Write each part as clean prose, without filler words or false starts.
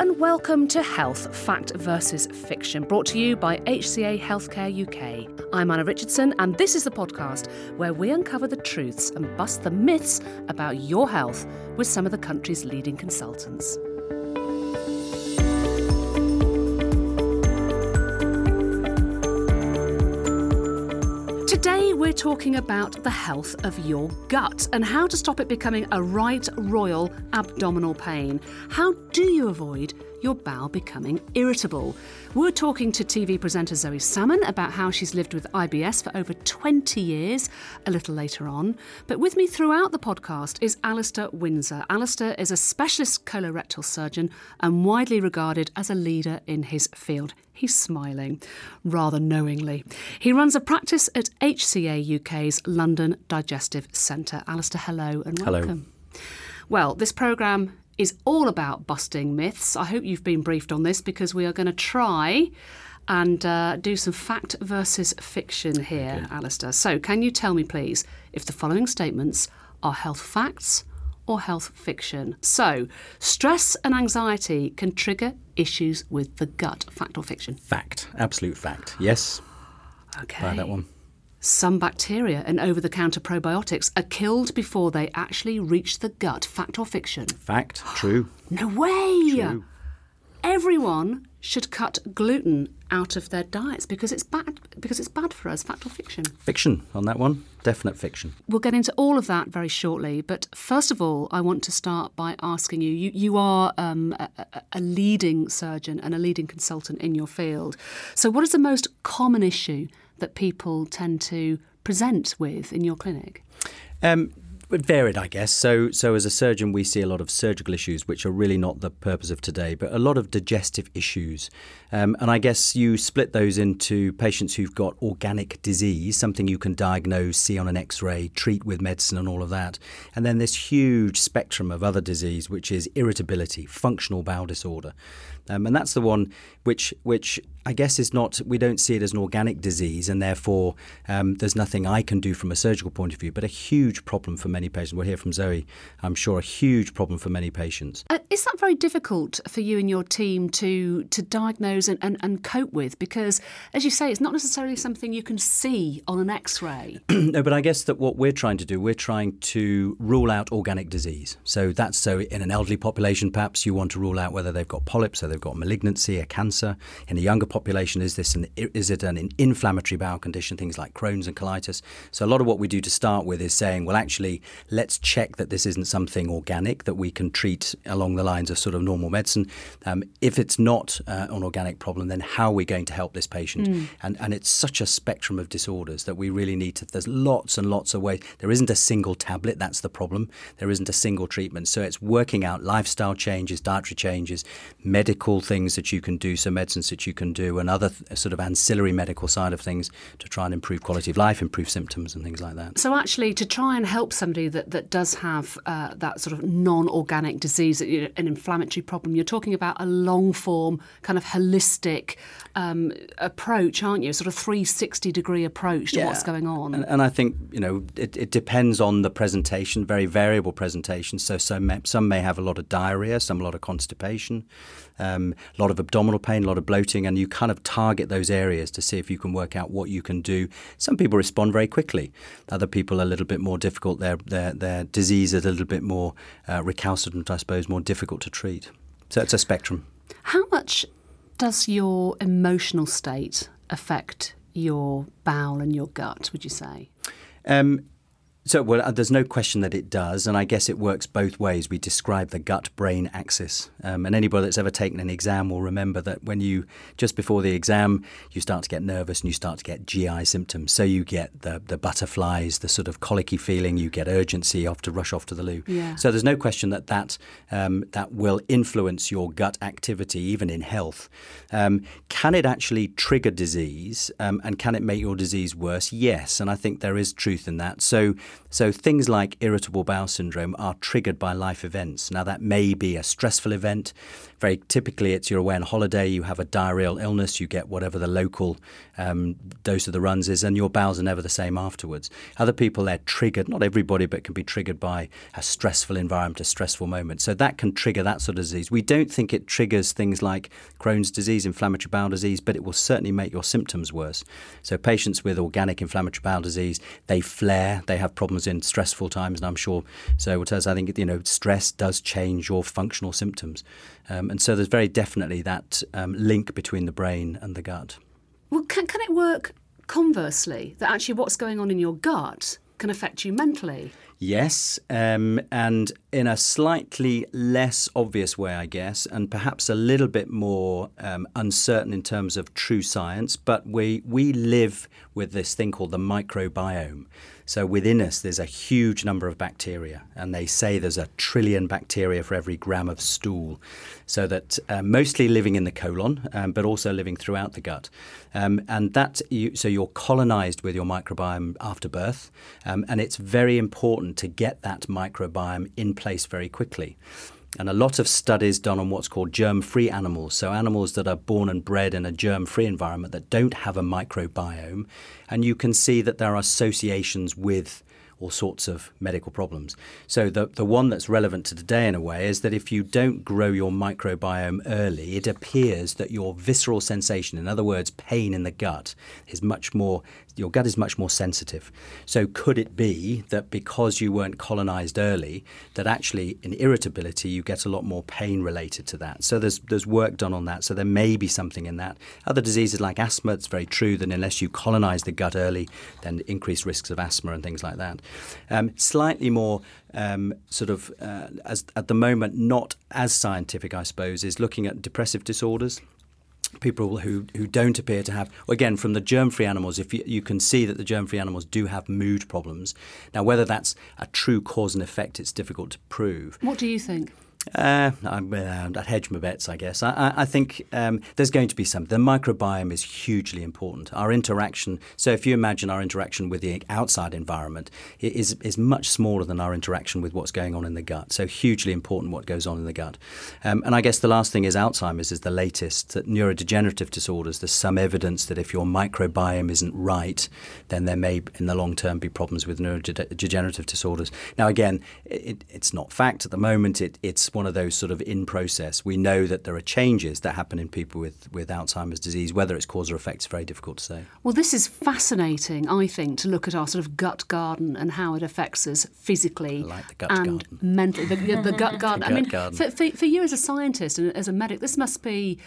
and welcome to Health Fact versus Fiction, brought to you by HCA Healthcare UK. I'm Anna Richardson, and this is the podcast where we uncover the truths and bust the myths about your health with some of the country's leading consultants. Today we're talking about the health of your gut and how to stop it becoming a right royal abdominal pain. How do you avoid your bowel becoming irritable? We're talking to TV presenter Zoe Salmon about how she's lived with IBS for over 20 years, a little later on. But with me throughout the podcast is Alistair Windsor. Alistair is a specialist colorectal surgeon and widely regarded as a leader in his field. He's smiling, rather knowingly. He runs a practice at HCA UK's London Digestive Centre. Alistair, hello and welcome. Hello. Well, this programme is all about busting myths. I hope you've been briefed on this because we are going to try and do some fact versus fiction here, okay, Alistair. So can you tell me, please, if the following statements are health facts or health fiction? So, stress and anxiety can trigger issues with the gut. Fact or fiction? Fact. Absolute fact. Yes. Okay. Buy that one. Some bacteria and over-the-counter probiotics are killed before they actually reach the gut. Fact or fiction? Fact. True. No way! True. Everyone should cut gluten out of their diets because it's bad for us. Fact or fiction? Fiction on that one. Definite fiction. We'll get into all of that very shortly. But first of all, I want to start by asking you. You are a leading surgeon and a leading consultant in your field. So what is the most common issue that people tend to present with in your clinic? Varied, I guess. So as a surgeon, we see a lot of surgical issues, which are really not the purpose of today, but a lot of digestive issues. And I guess you split those into patients who've got organic disease, something you can diagnose, see on an X-ray, treat with medicine and all of that. And then this huge spectrum of other disease, which is irritability, functional bowel disorder. And that's the one which I guess is not, we don't see it as an organic disease, and therefore there's nothing I can do from a surgical point of view, but a huge problem for many patients. We'll hear from Zoe, I'm sure, a huge problem for many patients. Is that very difficult for you and your team to diagnose and cope with? Because, as you say, it's not necessarily something you can see on an X-ray. No, but I guess that what we're trying to do, we're trying to rule out organic disease. So in an elderly population, perhaps you want to rule out whether they've got polyps, so they've got malignancy, a cancer. In a younger population, is it an inflammatory bowel condition, things like Crohn's and colitis? So a lot of what we do to start with is saying, well, actually, let's check that this isn't something organic that we can treat along the lines of sort of normal medicine. If it's not an organic problem, then how are we going to help this patient? And it's such a spectrum of disorders that we really need to, there's lots and lots of ways. There isn't a single tablet, that's the problem. There isn't a single treatment. So it's working out lifestyle changes, dietary changes, medical things that you can do, so medicines that you can do, and other sort of ancillary medical side of things to try and improve quality of life, improve symptoms and things like that. So actually to try and help somebody that does have that sort of non-organic disease, an inflammatory problem, you're talking about a long-form kind of holistic approach, aren't you? Sort of 360-degree approach to what's going on. And I think, you know, it depends on the presentation, very variable presentation. So some may have a lot of diarrhea, some a lot of constipation, a lot of abdominal pain, a lot of bloating, and you kind of target those areas to see if you can work out what you can do. Some people respond very quickly. Other people are a little bit more difficult. Their disease is a little bit more recalcitrant, I suppose, more difficult to treat. So it's a spectrum. How much does your emotional state affect your bowel and your gut, would you say? So, there's no question that it does, and I guess it works both ways. We describe the gut-brain axis, and anybody that's ever taken an exam will remember that when you, just before the exam, you start to get nervous and you start to get GI symptoms. So you get the butterflies, the sort of colicky feeling, you get urgency, you have to rush off to the loo. Yeah. So there's no question that will influence your gut activity, even in health. Can it actually trigger disease, and can it make your disease worse? Yes, and I think there is truth in that. So So things like irritable bowel syndrome are triggered by life events. Now, that may be a stressful event. Very typically, it's you're away on holiday, you have a diarrheal illness, you get whatever the local dose of the runs is, and your bowels are never the same afterwards. Other people, they're triggered, not everybody, but can be triggered by a stressful environment, a stressful moment. So that can trigger that sort of disease. We don't think it triggers things like Crohn's disease, inflammatory bowel disease, but it will certainly make your symptoms worse. So patients with organic inflammatory bowel disease, they flare, they have problems in stressful times, and I'm sure Zoe will tell us, I think, you know, stress does change your functional symptoms. And so there's very definitely that link between the brain and the gut. Well, can it work conversely, that actually what's going on in your gut can affect you mentally? Yes, and in a slightly less obvious way, I guess, and perhaps a little bit more uncertain in terms of true science, but we live with this thing called the microbiome. So within us, there's a huge number of bacteria, and they say there's 1 trillion bacteria for every gram of stool. So that mostly living in the colon, but also living throughout the gut. So you're colonized with your microbiome after birth, and it's very important to get that microbiome in place very quickly. And a lot of studies done on what's called germ-free animals, so animals that are born and bred in a germ-free environment that don't have a microbiome, and you can see that there are associations with all sorts of medical problems. So the one that's relevant to today, in a way, is that if you don't grow your microbiome early, it appears that your visceral sensation, in other words, pain in the gut, is much more, your gut is much more sensitive. So could it be that because you weren't colonized early, that actually in irritability, you get a lot more pain related to that? So there's work done on that. So there may be something in that. Other diseases like asthma, it's very true that unless you colonize the gut early, then increased risks of asthma and things like that. Slightly more as at the moment, not as scientific, I suppose, is looking at depressive disorders. People who don't appear to have, again, from the germ-free animals, if you can see that the germ-free animals do have mood problems. Now, whether that's a true cause and effect, it's difficult to prove. What do you think? I'd hedge my bets, I guess. I think there's going to be some. The microbiome is hugely important. Our interaction, so if you imagine our interaction with the outside environment, it is much smaller than our interaction with what's going on in the gut. So hugely important what goes on in the gut. And I guess the last thing is Alzheimer's is the latest. That neurodegenerative disorders, there's some evidence that if your microbiome isn't right, then there may, in the long term, be problems with neurodegenerative disorders. Now, again, it's not fact at the moment. It's one of those sort of in process. We know that there are changes that happen in people with Alzheimer's disease. Whether it's cause or effect is very difficult to say. Well, this is fascinating, I think, to look at our sort of gut garden and how it affects us physically and mentally. The gut garden. I mean, for you as a scientist and as a medic, this must be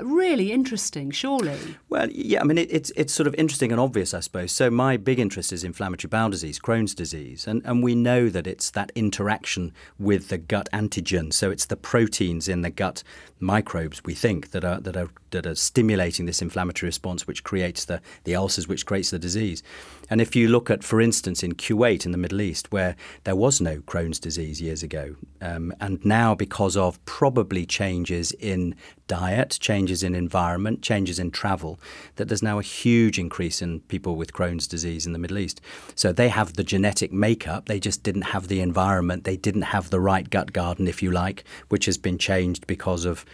really interesting, surely. Well, yeah, I mean, it's sort of interesting and obvious, I suppose. So my big interest is inflammatory bowel disease, Crohn's disease, and we know that it's that interaction with the gut antigen. So it's the proteins in the gut microbes, we think, that are stimulating this inflammatory response, which creates the ulcers, which creates the disease. And if you look at, for instance, in Kuwait in the Middle East, where there was no Crohn's disease years ago, and now because of probably changes in diet, changes in environment, changes in travel, that there's now a huge increase in people with Crohn's disease in the Middle East. So they have the genetic makeup, they just didn't have the environment, they didn't have the right gut garden, if you like, which has been changed because of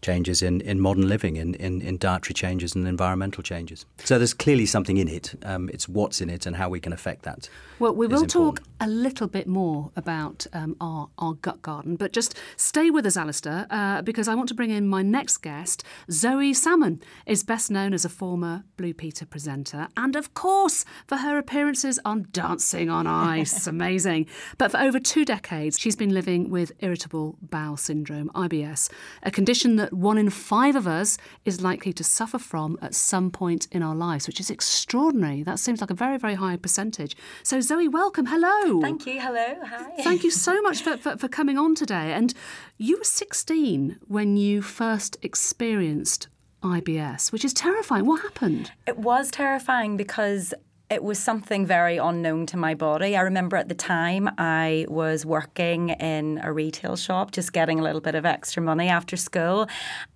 changes in modern living, in dietary changes and environmental changes. So there's clearly something in it. It's what's in it and how we can affect that. Well, we will talk a little bit more about our gut garden, but just stay with us, Alistair, because I want to bring in my next guest. Zoe Salmon is best known as a former Blue Peter presenter and, of course, for her appearances on Dancing on Ice. Amazing. But for over 2 decades, she's been living with irritable bowel syndrome, IBS, a condition that 1 in 5 of us is likely to suffer from at some point in our lives, which is extraordinary. That seems like a very, very high percentage. So, Zoe, welcome. Hello. Thank you. Hello. Hi. Thank you so much for coming on today. And you were 16 when you first experienced IBS, which is terrifying. What happened? It was terrifying because it was something very unknown to my body. I remember at the time I was working in a retail shop, just getting a little bit of extra money after school.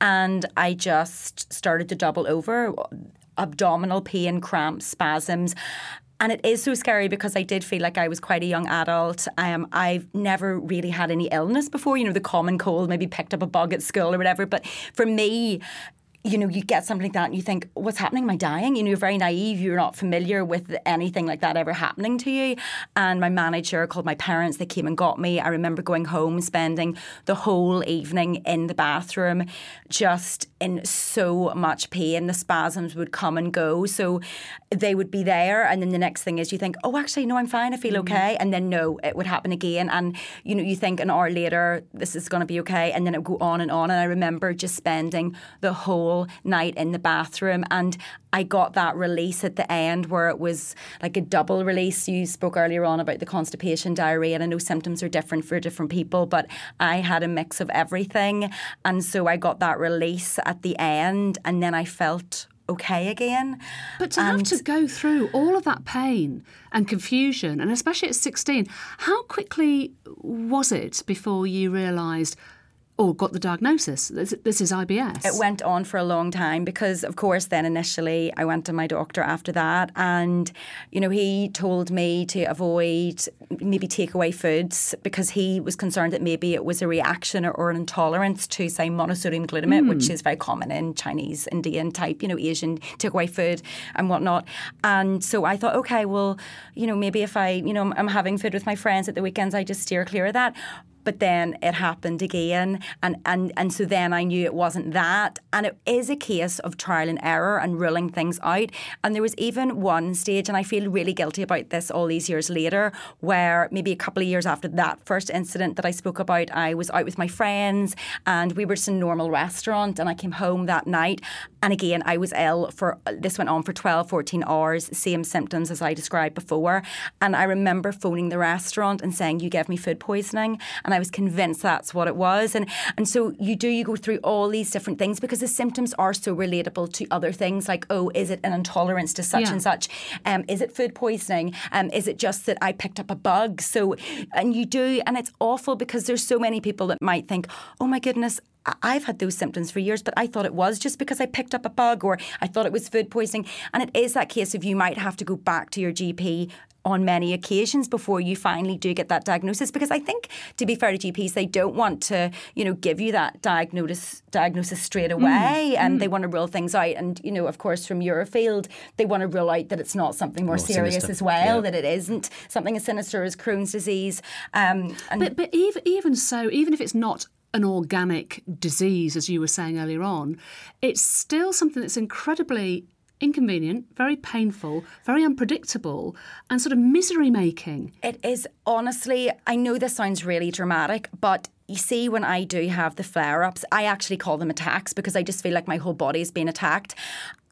And I just started to double over, abdominal pain, cramps, spasms. And it is so scary because I did feel like I was quite a young adult. I've never really had any illness before, you know, the common cold, maybe picked up a bug at school or whatever. But for me, you know, you get something like that and you think, what's happening? Am I dying? You know, you're very naive. You're not familiar with anything like that ever happening to you. And my manager called my parents. They came and got me. I remember going home, spending the whole evening in the bathroom, just in so much pain. The spasms would come and go. So they would be there. And then the next thing is you think, oh, actually, no, I'm fine. I feel okay. And then no, it would happen again. And, you know, you think an hour later, this is going to be okay. And then it would go on and on. And I remember just spending the whole night in the bathroom, and I got that release at the end where it was like a double release. You spoke earlier on about the constipation, diarrhea, and I know symptoms are different for different people, but I had a mix of everything, and so I got that release at the end, and then I felt okay again. But to have to go through all of that pain and confusion, and especially at 16, how quickly was it before you realised, or got the diagnosis, this is IBS? It went on for a long time because, of course, then initially I went to my doctor after that, and, you know, he told me to avoid maybe takeaway foods because he was concerned that maybe it was a reaction or an intolerance to, say, monosodium glutamate, which is very common in Chinese, Indian type, you know, Asian takeaway food and whatnot. And so I thought, okay, well, you know, maybe if I, you know, I'm having food with my friends at the weekends, I just steer clear of that. But then it happened again. And so then I knew it wasn't that. And it is a case of trial and error and ruling things out. And there was even one stage, and I feel really guilty about this all these years later, where maybe a couple of years after that first incident that I spoke about, I was out with my friends and we were just in a normal restaurant, and I came home that night. And again, I was ill for, this went on for 12, 14 hours, same symptoms as I described before. And I remember phoning the restaurant and saying, you gave me food poisoning. And I was convinced that's what it was. And so you go through all these different things because the symptoms are so relatable to other things, like, oh, is it an intolerance to such and such? Is it food poisoning? Is it just that I picked up a bug? So, and you do, and it's awful because there's so many people that might think, oh my goodness, I've had those symptoms for years, but I thought it was just because I picked up a bug, or I thought it was food poisoning. And it is that case of you might have to go back to your GP on many occasions before you finally do get that diagnosis, because I think, to be fair to GPs, they don't want to, you know, give you that diagnosis straight away, and they want to rule things out. And, you know, of course, from your field, they want to rule out that it's not something more serious sinister as well, that it isn't something as sinister as Crohn's disease. But even so, even if it's not an organic disease, as you were saying earlier on, it's still something that's incredibly inconvenient, very painful, very unpredictable, and sort of misery-making. It is, honestly, I know this sounds really dramatic, but you see, when I do have the flare-ups, I actually call them attacks because I just feel like my whole body is being attacked.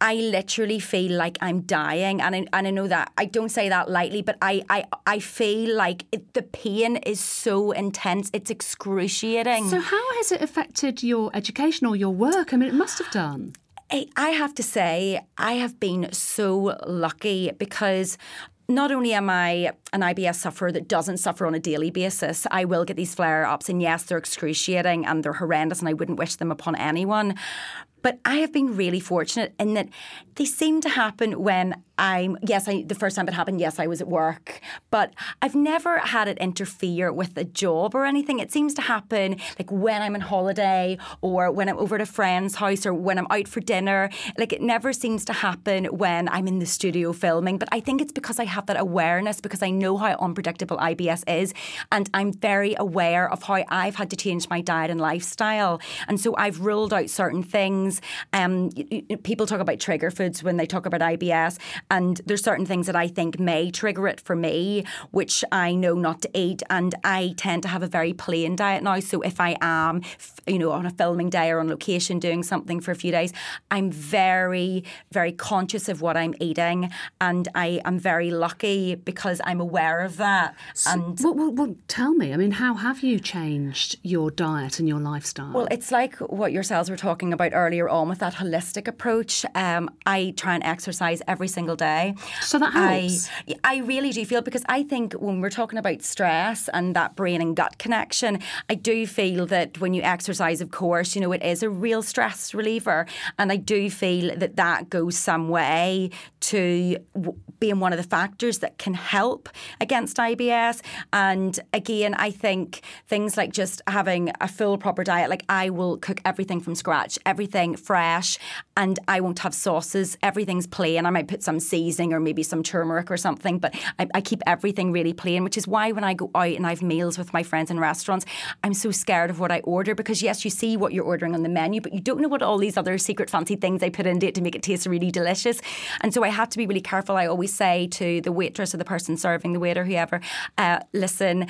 I literally feel like I'm dying, and I know that I don't say that lightly, but I feel like the pain is so intense, it's excruciating. So how has it affected your education or your work? I mean, it must have done. I have to say, I have been so lucky because not only am I an IBS sufferer that doesn't suffer on a daily basis, I will get these flare-ups, and yes, they're excruciating and they're horrendous and I wouldn't wish them upon anyone. But I have been really fortunate in that they seem to happen when the first time it happened, yes, I was at work. But I've never had it interfere with a job or anything. It seems to happen like when I'm on holiday or when I'm over at a friend's house or when I'm out for dinner. Like, it never seems to happen when I'm in the studio filming. But I think it's because I have that awareness, because I know how unpredictable IBS is. And I'm very aware of how I've had to change my diet and lifestyle. And so I've ruled out certain things. People talk about trigger foods when they talk about IBS, and there's certain things that I think may trigger it for me, which I know not to eat. And I tend to have a very plain diet now. So if I am, you know, on a filming day or on location doing something for a few days, I'm very, very conscious of what I'm eating, and I am very lucky because I'm aware of that. Well, tell me, I mean, how have you changed your diet and your lifestyle? Well, it's like what yourselves were talking about earlier earlier on with that holistic approach, I try and exercise every single day. So that helps. I really do feel, because I think when we're talking about stress and that brain and gut connection, I do feel that when you exercise, of course, you know, it is a real stress reliever. And I do feel that that goes some way to being one of the factors that can help against IBS. And again, I think things like just having a full proper diet, like I will cook everything from scratch, everything fresh, and I won't have sauces, everything's plain. I might put some seasoning or maybe some turmeric or something, but I keep everything really plain, which is why when I go out and I have meals with my friends in restaurants, I'm so scared of what I order, because yes, you see what you're ordering on the menu, but you don't know what all these other secret fancy things they put into it to make it taste really delicious. And so I had to be really careful. I always say to the waitress or the person serving, the waiter, whoever, listen,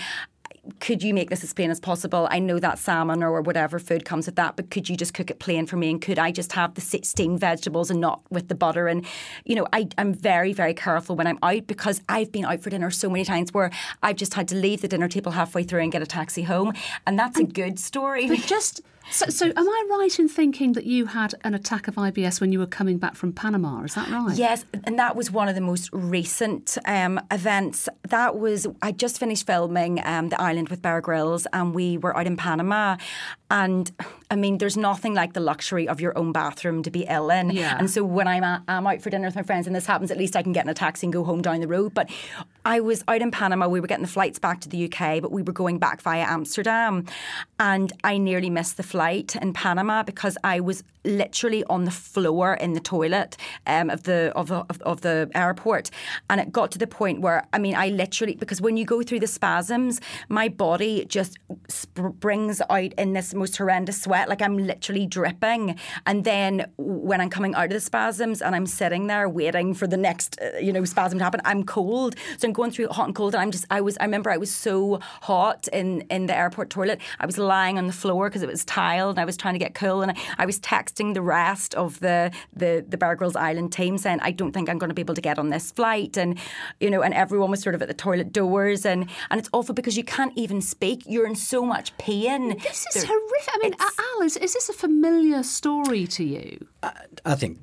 could you make this as plain as possible? I know that salmon or whatever food comes with that, but could you just cook it plain for me? And could I just have the steamed vegetables and not with the butter? And, you know, I'm very, very careful when I'm out, because I've been out for dinner so many times where I've just had to leave the dinner table halfway through and get a taxi home. And that's a good story. But just... So am I right in thinking that you had an attack of IBS when you were coming back from Panama? Is that right? Yes, and that was one of the most recent events. That was, I just finished filming The Island with Bear Grylls, and we were out in Panama. And I mean, there's nothing like the luxury of your own bathroom to be ill in. Yeah. And so when I'm out for dinner with my friends and this happens, at least I can get in a taxi and go home down the road. But I was out in Panama. We were getting the flights back to the UK, but we were going back via Amsterdam. And I nearly missed the flight in Panama because I was literally on the floor in the toilet of the airport. And it got to the point where, I mean, I literally, because when you go through the spasms, my body just springs out in this most horrendous sweat, like I'm literally dripping. And then when I'm coming out of the spasms and I'm sitting there waiting for the next spasm to happen, I'm cold. So I'm going through hot and cold, and I remember I was so hot in the airport toilet. I was lying on the floor because it was tiled and I was trying to get cool, and I was texting the rest of the Bear Grylls Island team saying, I don't think I'm going to be able to get on this flight, and everyone was sort of at the toilet doors, and it's awful because you can't even speak. You're in so much pain. This is horrific. I mean, Al, is this a familiar story to you? I think,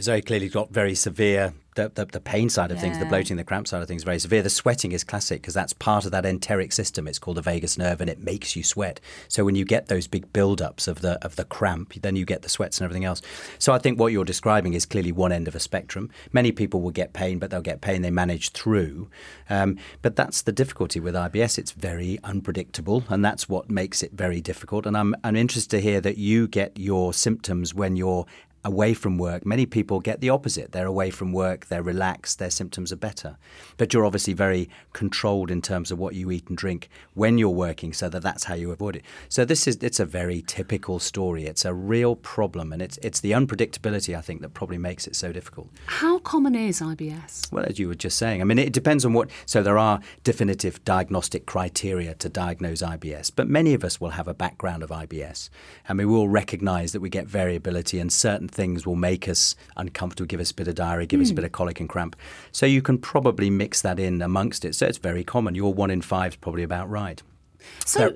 Zoe clearly got very severe. The pain side of things, the bloating, the cramp side of things, very severe. The sweating is classic because that's part of that enteric system. It's called the vagus nerve, and it makes you sweat. So when you get those big build-ups of the cramp, then you get the sweats and everything else. So I think what you're describing is clearly one end of a spectrum. Many people will get pain, but they'll get pain they manage through. But that's the difficulty with IBS. It's very unpredictable, and that's what makes it very difficult. And I'm interested to hear that you get your symptoms when you're away from work. Many people get the opposite. They're away from work, they're relaxed, their symptoms are better. But you're obviously very controlled in terms of what you eat and drink when you're working, so that's how you avoid it. So it's a very typical story. It's a real problem, and it's the unpredictability, I think, that probably makes it so difficult. How common is IBS? Well, as you were just saying, I mean, it depends on what... So there are definitive diagnostic criteria to diagnose IBS, but many of us will have a background of IBS. I mean, we will recognise that we get variability, and certain things will make us uncomfortable, give us a bit of diarrhea, give us a bit of colic and cramp. So you can probably mix that in amongst it. So it's very common. Your 1 in 5 is probably about right. So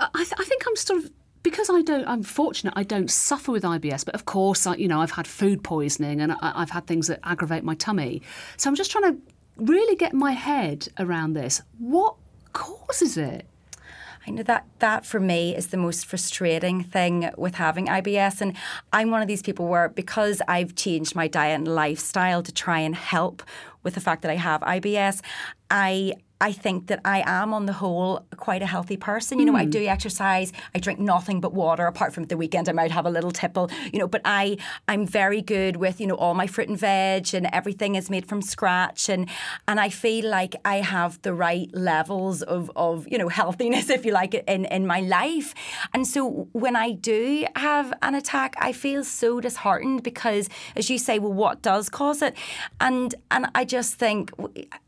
I think I'm sort of, because I'm fortunate, I don't suffer with IBS, but of course, I've had food poisoning and I've had things that aggravate my tummy. So I'm just trying to really get my head around this. What causes it? I know that for me is the most frustrating thing with having IBS, and I'm one of these people where, because I've changed my diet and lifestyle to try and help with the fact that I have IBS, I think that I am, on the whole, quite a healthy person. I do exercise. I drink nothing but water, apart from the weekend I might have a little tipple, but I'm very good with, all my fruit and veg, and everything is made from scratch. And I feel like I have the right levels of healthiness, if you like, in my life. And so when I do have an attack, I feel so disheartened because, as you say, well, what does cause it? And I just think,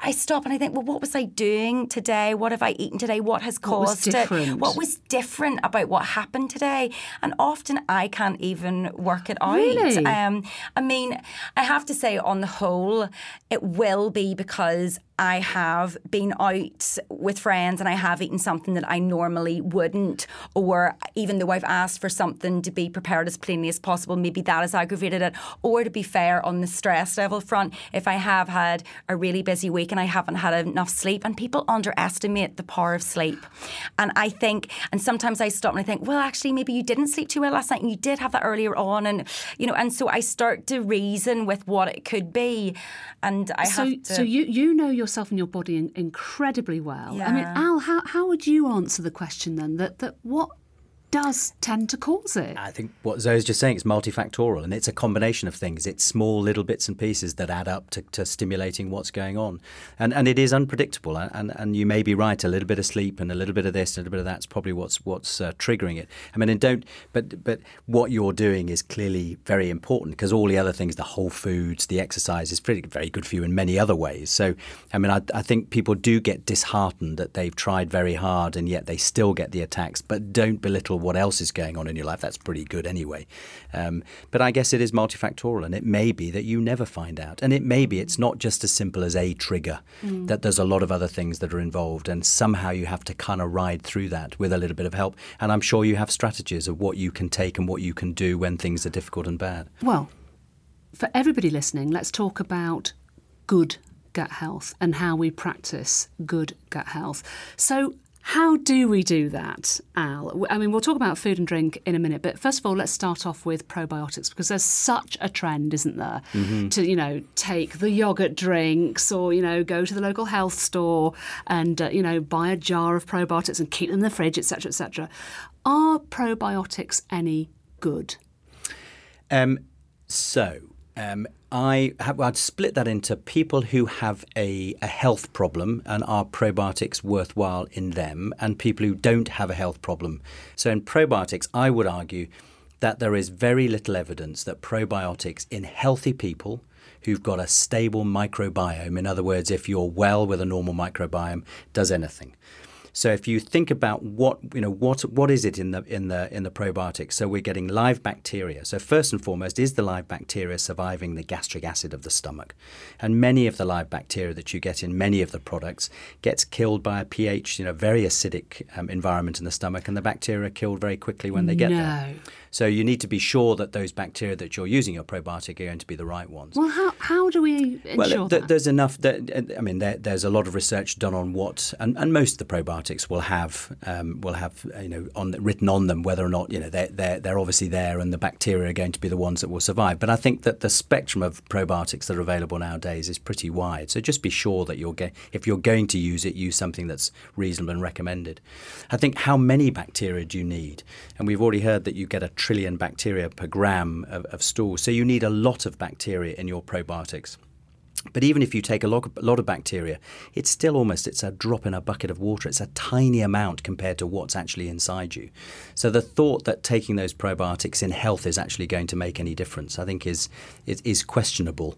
I stop and I think, well, what was I doing? doing today? What have I eaten today? What has caused it? What was different about what happened today? And often I can't even work it out. Really? I mean, I have to say on the whole, it will be because I have been out with friends and I have eaten something that I normally wouldn't, or even though I've asked for something to be prepared as plainly as possible, maybe that has aggravated it. Or to be fair, on the stress level front, if I have had a really busy week and I haven't had enough sleep, and people underestimate the power of sleep. And I think, and sometimes I stop and I think, well, actually, maybe you didn't sleep too well last night and you did have that earlier on. And, you know, and so I start to reason with what it could be. And I have to... So you know yourself and your body incredibly well. Yeah. I mean, Al, how would you answer the question then that what does tend to cause it? I think what Zoe's just saying, it's multifactorial and it's a combination of things. It's small little bits and pieces that add up to stimulating what's going on. And it is unpredictable. And you may be right, a little bit of sleep and a little bit of this, a little bit of that's probably what's triggering it. I mean, but what you're doing is clearly very important, because all the other things, the whole foods, the exercise, is pretty very good for you in many other ways. So, I mean, I think people do get disheartened that they've tried very hard and yet they still get the attacks, but don't belittle what else is going on in your life. That's pretty good anyway. But I guess it is multifactorial, and it may be that you never find out. And it may be it's not just as simple as a trigger, that there's a lot of other things that are involved, and somehow you have to kind of ride through that with a little bit of help. And I'm sure you have strategies of what you can take and what you can do when things are difficult and bad. Well, for everybody listening, let's talk about good gut health and how we practice good gut health. So how do we do that, Al? I mean, we'll talk about food and drink in a minute, but first of all, let's start off with probiotics, because there's such a trend, isn't there, to, you know, take the yogurt drinks or, you know, go to the local health store and, you know, buy a jar of probiotics and keep them in the fridge, etc., etc. Are probiotics any good? I'd split that into people who have a health problem and are probiotics worthwhile in them, and people who don't have a health problem. So in probiotics, I would argue that there is very little evidence that probiotics in healthy people who've got a stable microbiome, in other words, if you're well with a normal microbiome, does anything. So if you think about what is it in the probiotics? So we're getting live bacteria. So first and foremost, is the live bacteria surviving the gastric acid of the stomach? And many of the live bacteria that you get in many of the products gets killed by a pH, very acidic environment in the stomach, and the bacteria are killed very quickly when they get there. So you need to be sure that those bacteria that you're using your probiotic are going to be the right ones. Well, how do we ensure that? There's enough. There's a lot of research done on what, and most of the probiotics will have written on them whether or not they're obviously there, and the bacteria are going to be the ones that will survive. But I think that the spectrum of probiotics that are available nowadays is pretty wide. So just be sure that if you're going to use it, use something that's reasonable and recommended. I think how many bacteria do you need? And we've already heard that you get a trillion bacteria per gram of stool. So you need a lot of bacteria in your probiotics. But even if you take a lot of bacteria, it's still it's a drop in a bucket of water. It's a tiny amount compared to what's actually inside you. So the thought that taking those probiotics in health is actually going to make any difference, I think, is questionable.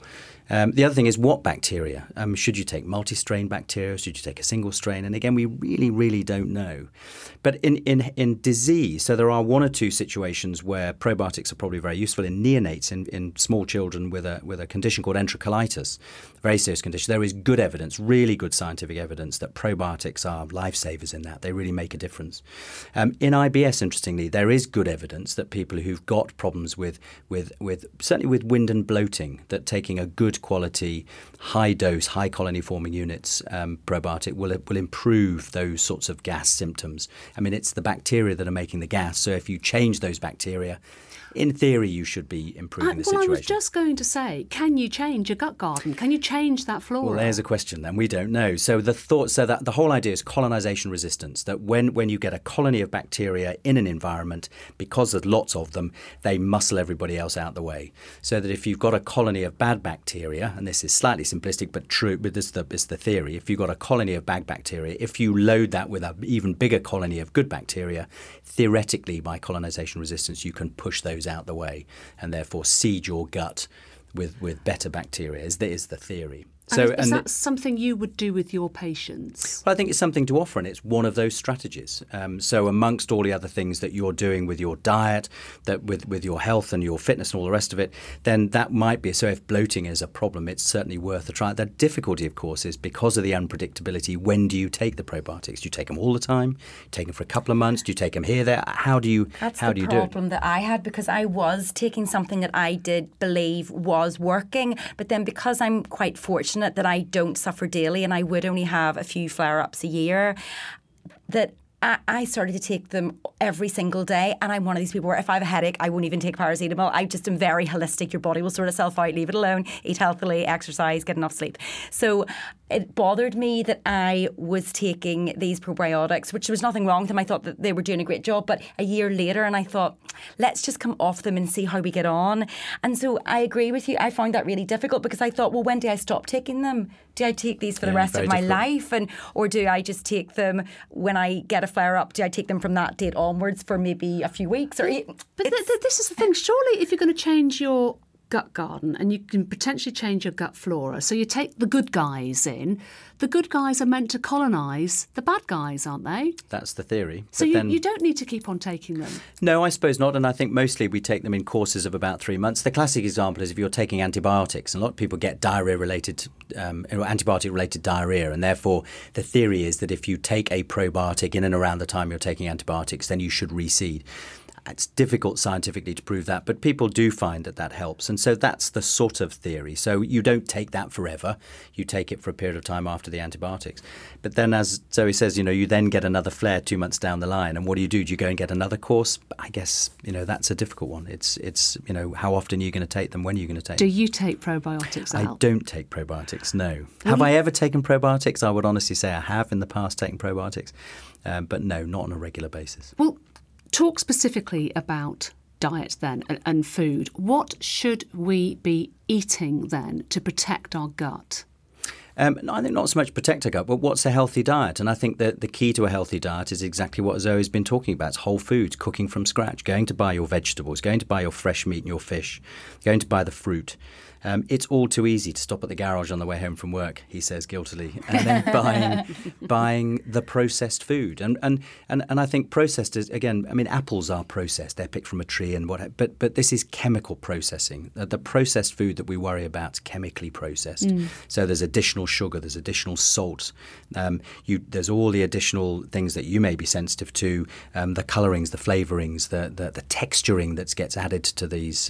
The other thing is what bacteria. Should you take multi-strain bacteria? Should you take a single strain? And again, we really, really don't know. But in disease, so there are one or two situations where probiotics are probably very useful in neonates, in small children with a condition called enterocolitis, a very serious condition. There is good evidence, really good scientific evidence, that probiotics are lifesavers in that. They really make a difference. In IBS, interestingly, there is good evidence that people who've got problems with certainly with wind and bloating, that taking a good quality, high dose, high colony forming units probiotic will improve those sorts of gas symptoms. I mean, it's the bacteria that are making the gas. So if you change those bacteria, in theory, you should be improving the situation. Well, I was just going to say, can you change your gut garden? Can you change that flora? Well, there's a question then. We don't know. So that the whole idea is colonization resistance, that when you get a colony of bacteria in an environment, because there's lots of them, they muscle everybody else out the way. So that if you've got a colony of bad bacteria, and this is slightly simplistic but true, but this is the theory, if you've got a colony of bad bacteria, if you load that with an even bigger colony of good bacteria, theoretically, by colonization resistance, you can push those out the way and therefore seed your gut with better bacteria, is the theory. So, and is that something you would do with your patients? Well, I think it's something to offer, and it's one of those strategies. So amongst all the other things that you're doing with your diet, that with your health and your fitness and all the rest of it, then that might be. So if bloating is a problem, it's certainly worth a try. The difficulty, of course, is because of the unpredictability, when do you take the probiotics? Do you take them all the time? Take them for a couple of months? Do you take them here, there? How do you do it? That's the problem that I had, because I was taking something that I did believe was working, but then because I'm quite fortunate that I don't suffer daily and I would only have a few flare-ups a year, that I started to take them every single day. And I'm one of these people where if I have a headache, I won't even take paracetamol. I just am very holistic. Your body will sort itself out, leave it alone, eat healthily, exercise, get enough sleep. So it bothered me that I was taking these probiotics, which there was nothing wrong with them. I thought that they were doing a great job. But a year later, and I thought, let's just come off them and see how we get on. And so I agree with you. I found that really difficult because I thought, well, when do I stop taking them? Do I take these for the rest of my life? Or do I just take them when I get a flare-up? Do I take them from that date onwards for maybe a few weeks? But this is the thing. Surely if you're going to change your gut garden, and you can potentially change your gut flora. So you take the good guys in. The good guys are meant to colonise the bad guys, aren't they? That's the theory. So you don't need to keep on taking them. No, I suppose not. And I think mostly we take them in courses of about 3 months. The classic example is if you're taking antibiotics. A lot of people get diarrhea-related, antibiotic-related diarrhea. And therefore, the theory is that if you take a probiotic in and around the time you're taking antibiotics, then you should reseed. It's difficult scientifically to prove that, but people do find that that helps. And so that's the sort of theory. So you don't take that forever. You take it for a period of time after the antibiotics. But then, as Zoe says, you then get another flare 2 months down the line. And what do you do? Do you go and get another course? I guess, that's a difficult one. It's how often are you going to take them? When are you going to take them? Do you take probiotics at all? I don't take probiotics, no. Have I ever taken probiotics? I would honestly say I have in the past taken probiotics. But no, not on a regular basis. Well, talk specifically about diet then and food. What should we be eating then to protect our gut? I think not so much protect our gut, but what's a healthy diet? And I think that the key to a healthy diet is exactly what Zoe's been talking about. It's whole foods, cooking from scratch, going to buy your vegetables, going to buy your fresh meat and your fish, going to buy the fruit. It's all too easy to stop at the garage on the way home from work, he says guiltily, and then buying the processed food. And I think processed is, again, apples are processed. They're picked from a tree and whatever. But this is chemical processing. The processed food that we worry about is chemically processed. Mm. So there's additional sugar, there's additional salt. There's all the additional things that you may be sensitive to, the colourings, the flavourings, the texturing that gets added to these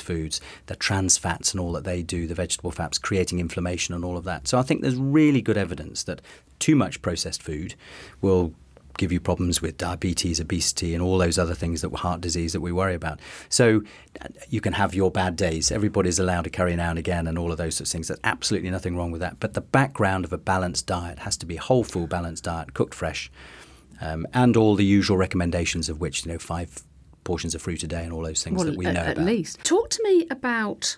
foods, the trans fats and all that they do, the vegetable fats, creating inflammation and all of that. So I think there's really good evidence that too much processed food will give you problems with diabetes, obesity, and all those other things, that heart disease that we worry about. So you can have your bad days. Everybody's allowed to curry now and again and all of those sorts of things. There's absolutely nothing wrong with that. But the background of a balanced diet has to be a whole full balanced diet, cooked fresh, and all the usual recommendations of which, 5 portions of fruit a day and all those things that we know about. At least. Talk to me about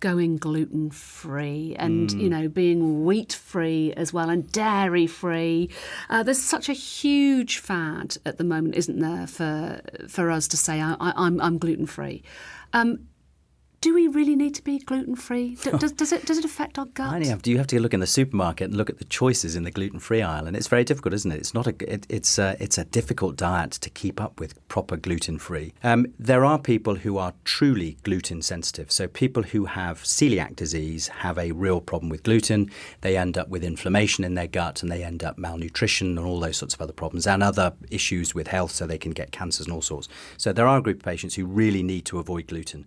going gluten-free and, being wheat-free as well and dairy-free. There's such a huge fad at the moment, isn't there, for us to say, I'm gluten-free. Do we really need to be gluten-free? Does it affect our gut? You have to look in the supermarket and look at the choices in the gluten-free aisle, and it's very difficult, isn't it? It's not it's a difficult diet to keep up with proper gluten-free. There are people who are truly gluten sensitive. So people who have celiac disease have a real problem with gluten. They end up with inflammation in their gut, and they end up malnutrition and all those sorts of other problems and other issues with health. So they can get cancers and all sorts. So there are a group of patients who really need to avoid gluten.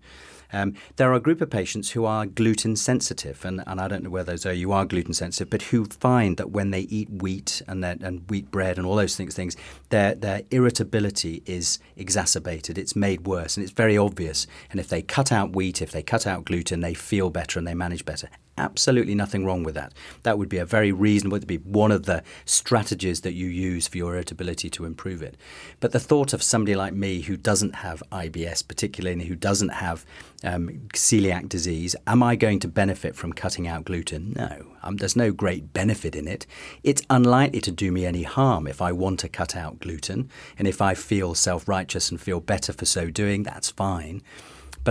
There are a group of patients who are gluten sensitive, and I don't know whether Zoe, you are gluten sensitive, but who find that when they eat wheat and wheat bread and all those things, their irritability is exacerbated. It's made worse, and it's very obvious. And if they cut out wheat, if they cut out gluten, they feel better and they manage better. Absolutely nothing wrong with that. That would be a very reasonable, it'd be one of the strategies that you use for your irritability to improve it. But the thought of somebody like me who doesn't have IBS particularly and who doesn't have celiac disease, am I going to benefit from cutting out gluten? No. There's no great benefit in it. It's unlikely to do me any harm if I want to cut out gluten. And if I feel self-righteous and feel better for so doing, that's fine.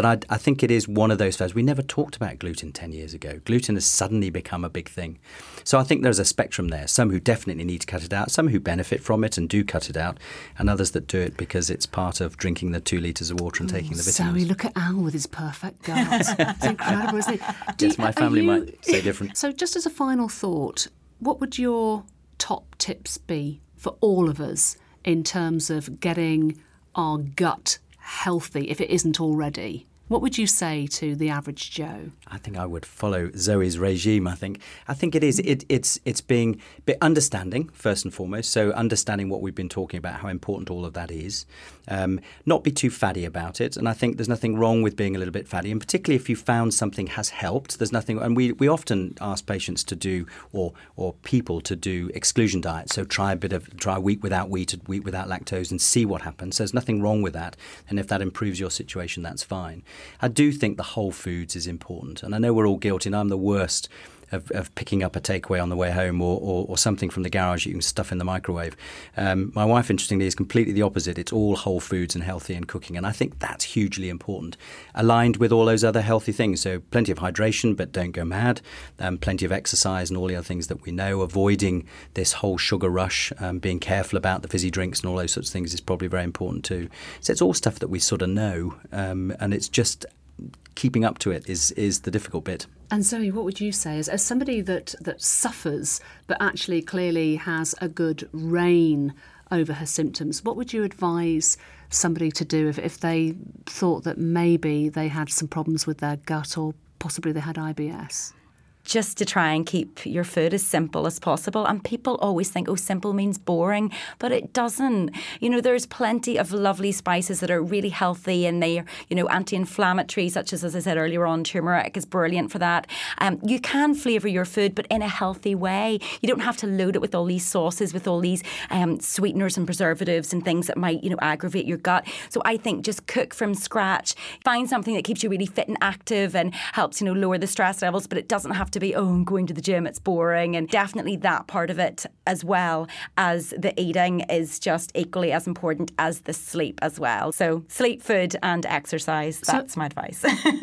But I think it is one of those fads. We never talked about gluten 10 years ago. Gluten has suddenly become a big thing. So I think there's a spectrum there. Some who definitely need to cut it out, some who benefit from it and do cut it out, and others that do it because it's part of drinking the 2 litres of water and taking the vitamins. Sorry, look at Al with his perfect gut. It's incredible, isn't it? Yes, my family might say different. So just as a final thought, what would your top tips be for all of us in terms of getting our gut healthy if it isn't already? What would you say to the average Joe? I think I would follow Zoe's regime. I think it is. It's being understanding first and foremost. So understanding what we've been talking about, how important all of that is. Not be too faddy about it. And I think there's nothing wrong with being a little bit faddy. And particularly if you found something has helped, there's nothing. And we often ask patients to do or people to do exclusion diets. So try a week without wheat, a week without lactose, and see what happens. So there's nothing wrong with that. And if that improves your situation, that's fine. I do think the whole foods is important. And I know we're all guilty, and I'm the worst of picking up a takeaway on the way home or something from the garage that you can stuff in the microwave. My wife, interestingly, is completely the opposite. It's all whole foods and healthy and cooking. And I think that's hugely important, aligned with all those other healthy things. So plenty of hydration, but don't go mad. Plenty of exercise and all the other things that we know. Avoiding this whole sugar rush, being careful about the fizzy drinks and all those sorts of things is probably very important too. So it's all stuff that we sort of know. And it's just keeping up to it is the difficult bit. And Zoe, what would you say as somebody that suffers but actually clearly has a good reign over her symptoms, what would you advise somebody to do if they thought that maybe they had some problems with their gut or possibly they had IBS? Just to try and keep your food as simple as possible. And people always think, oh, simple means boring, but it doesn't. You know, there's plenty of lovely spices that are really healthy and they're, you know, anti-inflammatory, such as I said earlier on, turmeric is brilliant for that. You can flavour your food, but in a healthy way. You don't have to load it with all these sauces, with all these sweeteners and preservatives and things that might, you know, aggravate your gut. So I think just cook from scratch. Find something that keeps you really fit and active and helps, you know, lower the stress levels, but it doesn't have to be, oh, I'm going to the gym, it's boring. And definitely that part of it, as well as the eating, is just equally as important as the sleep as well. So sleep, food and exercise, that's my advice.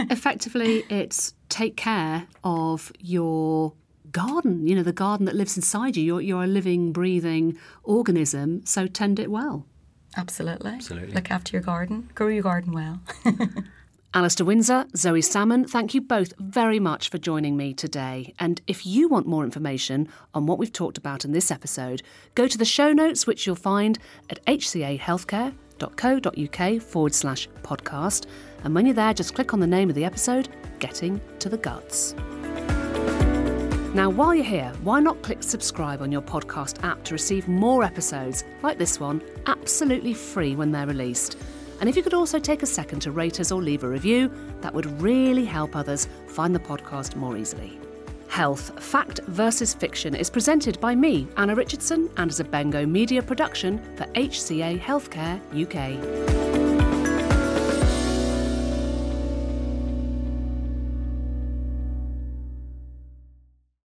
Effectively, it's take care of your garden, you know, the garden that lives inside you. You're a living, breathing organism, so tend it well. Absolutely. Absolutely. Look after your garden, grow your garden well. Alistair Windsor, Zoe Salmon, thank you both very much for joining me today. And if you want more information on what we've talked about in this episode, go to the show notes, which you'll find at hcahealthcare.co.uk/podcast. And when you're there, just click on the name of the episode, Getting to the Guts. Now, while you're here, why not click subscribe on your podcast app to receive more episodes like this one, absolutely free when they're released. And if you could also take a second to rate us or leave a review, that would really help others find the podcast more easily. Health Fact versus Fiction is presented by me, Anna Richardson, and is a Bengo Media production for HCA Healthcare UK.